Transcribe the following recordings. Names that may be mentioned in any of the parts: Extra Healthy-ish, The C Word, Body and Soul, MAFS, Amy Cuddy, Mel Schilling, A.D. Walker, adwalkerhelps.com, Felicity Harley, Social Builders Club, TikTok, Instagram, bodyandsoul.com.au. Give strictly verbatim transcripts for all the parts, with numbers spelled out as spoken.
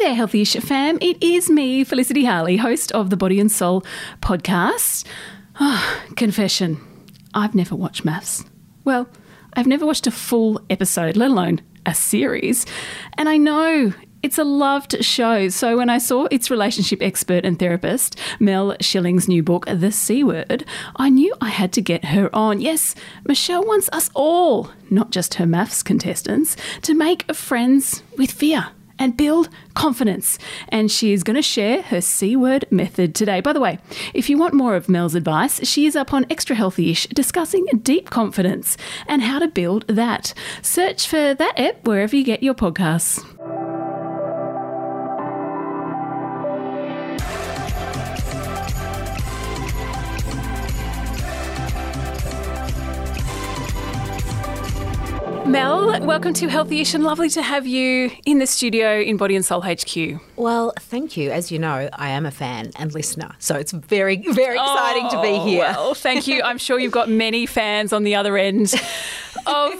there, Healthy-ish fam. It is me, Felicity Harley, host of the Body and Soul podcast. Oh, confession, I've never watched MAFS. Well, I've never watched a full episode, let alone a series. And I know it's a loved show. So when I saw its relationship expert and therapist, Mel Schilling's new book, The C Word, I knew I had to get her on. Yes, Michelle wants us all, not just her MAFS contestants, to make friends with fear and build confidence. And she is going to share her C Word method today. By the way, if you want more of Mel's advice, she is up on Extra Healthy-ish discussing deep confidence and how to build that. Search for that app wherever you get your podcasts. Mel, welcome to Healthy-ish, and lovely to have you in the studio in Body and Soul H Q. Well, thank you. As you know, I am a fan and listener, so it's very, very exciting oh, to be here. Well, thank you. I'm sure you've got many fans on the other end of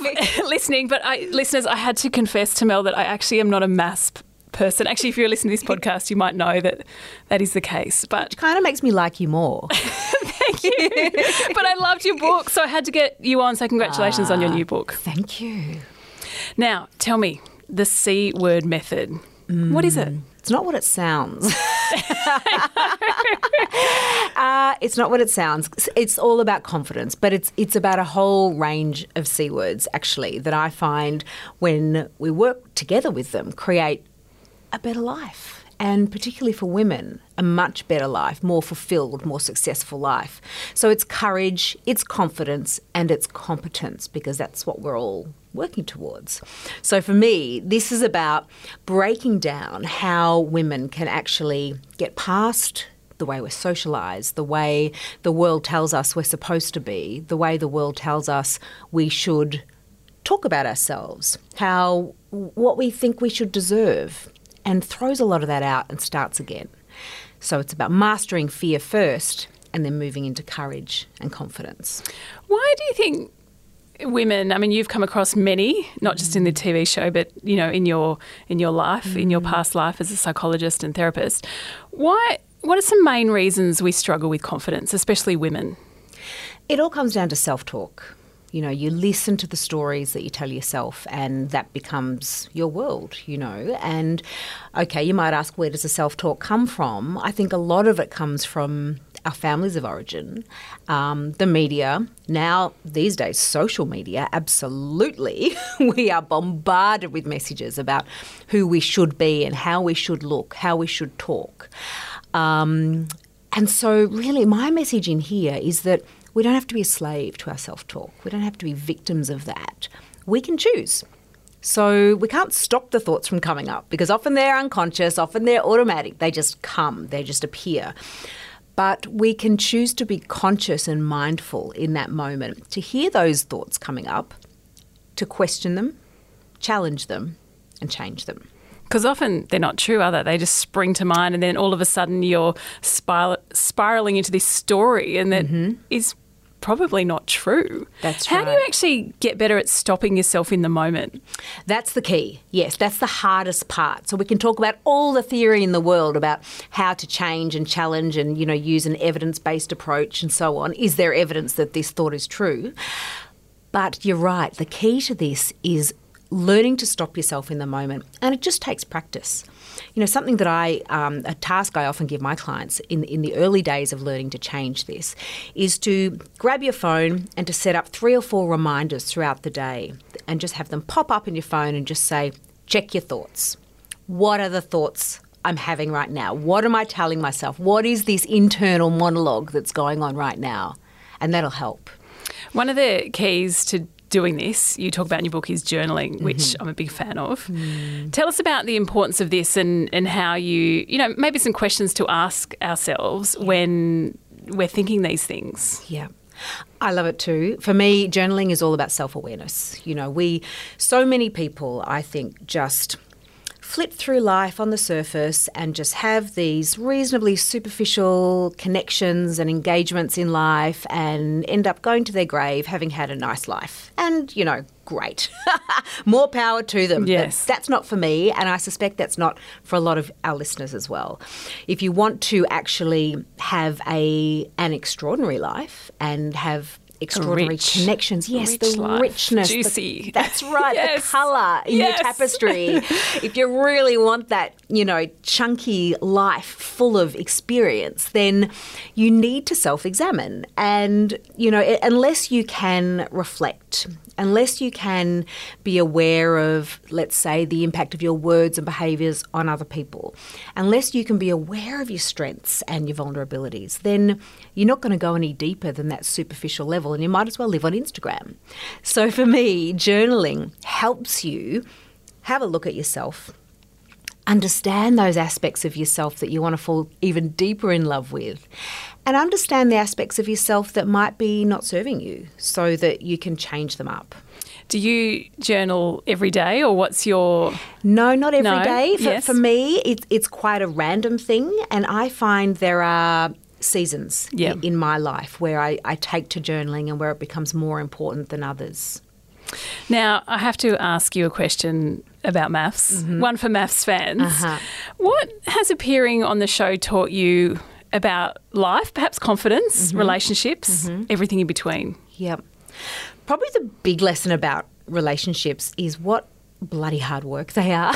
listening. But I, listeners, I had to confess to Mel that I actually am not a MAFS person. Actually, if you're listening to this podcast, you might know that that is the case. But which kind of makes me like you more. Thank you. But I loved your book, so I had to get you on. So congratulations uh, on your new book. Thank you. Now, tell me, the C Word method. Mm. What is it? It's not what it sounds. uh, it's not what it sounds. It's all about confidence, but it's it's about a whole range of C words, actually, that I find when we work together with them, create a better life, and particularly for women, a much better life, more fulfilled, more successful life. So it's courage, it's confidence, and it's competence, because that's what we're all working towards. So for me, this is about breaking down how women can actually get past the way we're socialised, the way the world tells us we're supposed to be, the way the world tells us we should talk about ourselves, how what we think we should deserve, and throws a lot of that out and starts again. So it's about mastering fear first and then moving into courage and confidence. Why do you think women, I mean, you've come across many, not just in the T V show, but, you know, in your in your life, mm. in your past life as a psychologist and therapist, why? What are some main reasons we struggle with confidence, especially women? It all comes down to self-talk. You know, you listen to the stories that you tell yourself and that becomes your world, you know. And, okay, you might ask, where does the self-talk come from? I think a lot of it comes from our families of origin, um, the media. Now, these days, social media, absolutely. We are bombarded with messages about who we should be and how we should look, how we should talk. Um, and so really my message in here is that we don't have to be a slave to our self-talk. We don't have to be victims of that. We can choose. So we can't stop the thoughts from coming up, because often they're unconscious, often they're automatic. They just come, they just appear. But we can choose to be conscious and mindful in that moment, to hear those thoughts coming up, to question them, challenge them, and change them. Because often they're not true, are they? They just spring to mind, and then all of a sudden you're spir- spiralling into this story, and that mm-hmm. is probably not true. That's right. How do you actually get better at stopping yourself in the moment? That's the key. Yes, that's the hardest part. So we can talk about all the theory in the world about how to change and challenge and, you know, use an evidence-based approach and so on. Is there evidence that this thought is true? But you're right. The key to this is learning to stop yourself in the moment, and it just takes practice. You know, something that I, um, a task I often give my clients in, in the early days of learning to change this is to grab your phone and to set up three or four reminders throughout the day and just have them pop up in your phone and just say, check your thoughts. What are the thoughts I'm having right now? What am I telling myself? What is this internal monologue that's going on right now? And that'll help. One of the keys to doing this, you talk about in your book, is journaling, which mm-hmm. I'm a big fan of. Mm. Tell us about the importance of this and, and how you, you know, maybe some questions to ask ourselves when we're thinking these things. Yeah. I love it too. For me, journaling is all about self-awareness. You know, we, so many people, I think, just flip through life on the surface and just have these reasonably superficial connections and engagements in life and end up going to their grave having had a nice life. And, you know, great. More power to them. Yes. But that's not for me, and I suspect that's not for a lot of our listeners as well. If you want to actually have a an extraordinary life and have extraordinary rich, connections. Yes, rich the life. Richness. Juicy. The, that's right, yes. The colour in yes. your tapestry. If you really want that, you know, chunky life full of experience, then you need to self-examine. And, you know, unless you can reflect, unless you can be aware of, let's say, the impact of your words and behaviours on other people, unless you can be aware of your strengths and your vulnerabilities, then you're not going to go any deeper than that superficial level, and you might as well live on Instagram. So for me, journaling helps you have a look at yourself, understand those aspects of yourself that you want to fall even deeper in love with, and understand the aspects of yourself that might be not serving you so that you can change them up. Do you journal every day, or what's your... No, not every no? day. For, yes. for me, it, it's quite a random thing, and I find there are seasons yeah. in my life where I, I take to journaling and where it becomes more important than others. Now, I have to ask you a question about M A F S, mm-hmm. one for M A F S fans. Uh-huh. What has appearing on the show taught you about life, perhaps confidence, mm-hmm. relationships, mm-hmm. everything in between? Yeah. Probably the big lesson about relationships is what bloody hard work they are.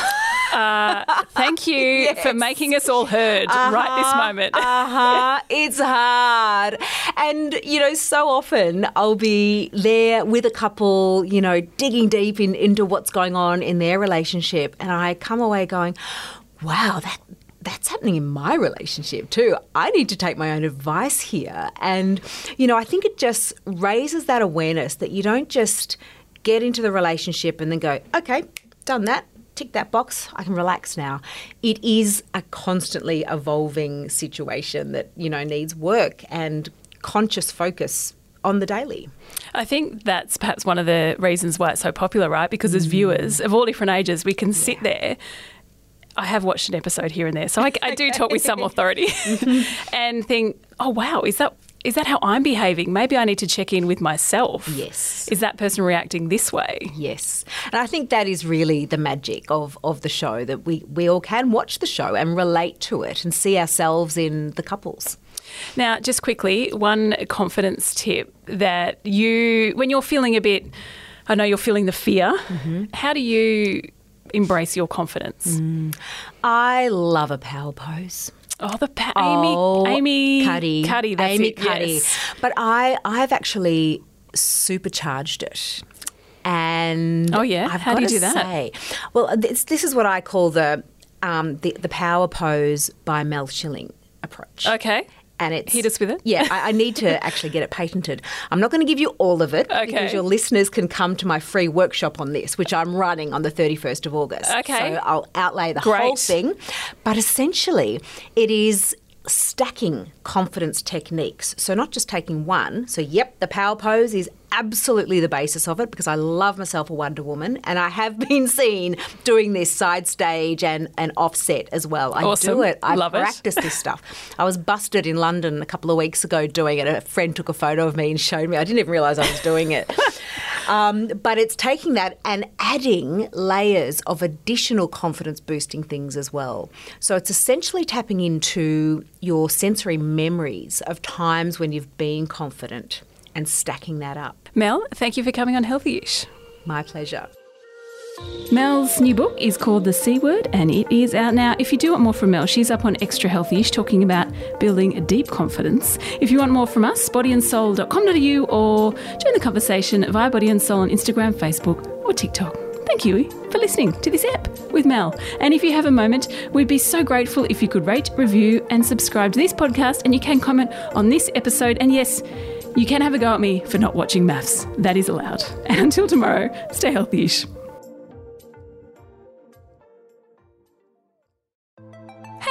Uh, thank you yes. for making us all heard uh-huh, right this moment. uh-huh. It's hard. And, you know, so often I'll be there with a couple, you know, digging deep in, into what's going on in their relationship, and I come away going, wow, that that's happening in my relationship too. I need to take my own advice here. And, you know, I think it just raises that awareness that you don't just get into the relationship and then go, okay, done that. Tick that box, I can relax now. It is a constantly evolving situation that, you know, needs work and conscious focus on the daily. I think that's perhaps one of the reasons why it's so popular, right? Because as viewers of all different ages, we can sit yeah. there. I have watched an episode here and there, so I, I do talk with some authority and think, oh, wow, is that... Is that how I'm behaving? Maybe I need to check in with myself. Yes. Is that person reacting this way? Yes. And I think that is really the magic of, of the show, that we, we all can watch the show and relate to it and see ourselves in the couples. Now, just quickly, one confidence tip that you, when you're feeling a bit, I know you're feeling the fear, mm-hmm. how do you embrace your confidence? Mm. I love a power pose. Oh, the pa- Amy, oh, Amy Cuddy, Cuddy that's Amy it, Cuddy. Yes. But I, I've actually supercharged it, and oh yeah, I've how do you do that? Say, well, this, this is what I call the um, the, the power pose by Mel Schilling approach. Okay. And it's, hit us with it. Yeah, I, I need to actually get it patented. I'm not going to give you all of it okay. because your listeners can come to my free workshop on this, which I'm running on the thirty-first of August. Okay. So I'll outlay the Great. whole thing. But essentially it is stacking confidence techniques. So not just taking one. So, yep, the power pose is absolutely the basis of it because I love myself a Wonder Woman, and I have been seen doing this side stage and, and offset as well. I awesome. do it. I love practice it. this stuff. I was busted in London a couple of weeks ago doing it. A friend took a photo of me and showed me. I didn't even realise I was doing it. um, but it's taking that and adding layers of additional confidence boosting things as well. So it's essentially tapping into your sensory memories of times when you've been confident and stacking that up. Mel, thank you for coming on Healthy-ish. My pleasure. Mel's new book is called The C Word, and it is out now. If you do want more from Mel, she's up on Extra Healthy-ish talking about building a deep confidence. If you want more from us, body and soul dot com dot a u, or join the conversation via Body and Soul on Instagram, Facebook or TikTok. Thank you for listening to this ep with Mel. And if you have a moment, we'd be so grateful if you could rate, review and subscribe to this podcast, and you can comment on this episode. And yes, you can have a go at me for not watching M A F S. That is allowed. And until tomorrow, stay healthy-ish.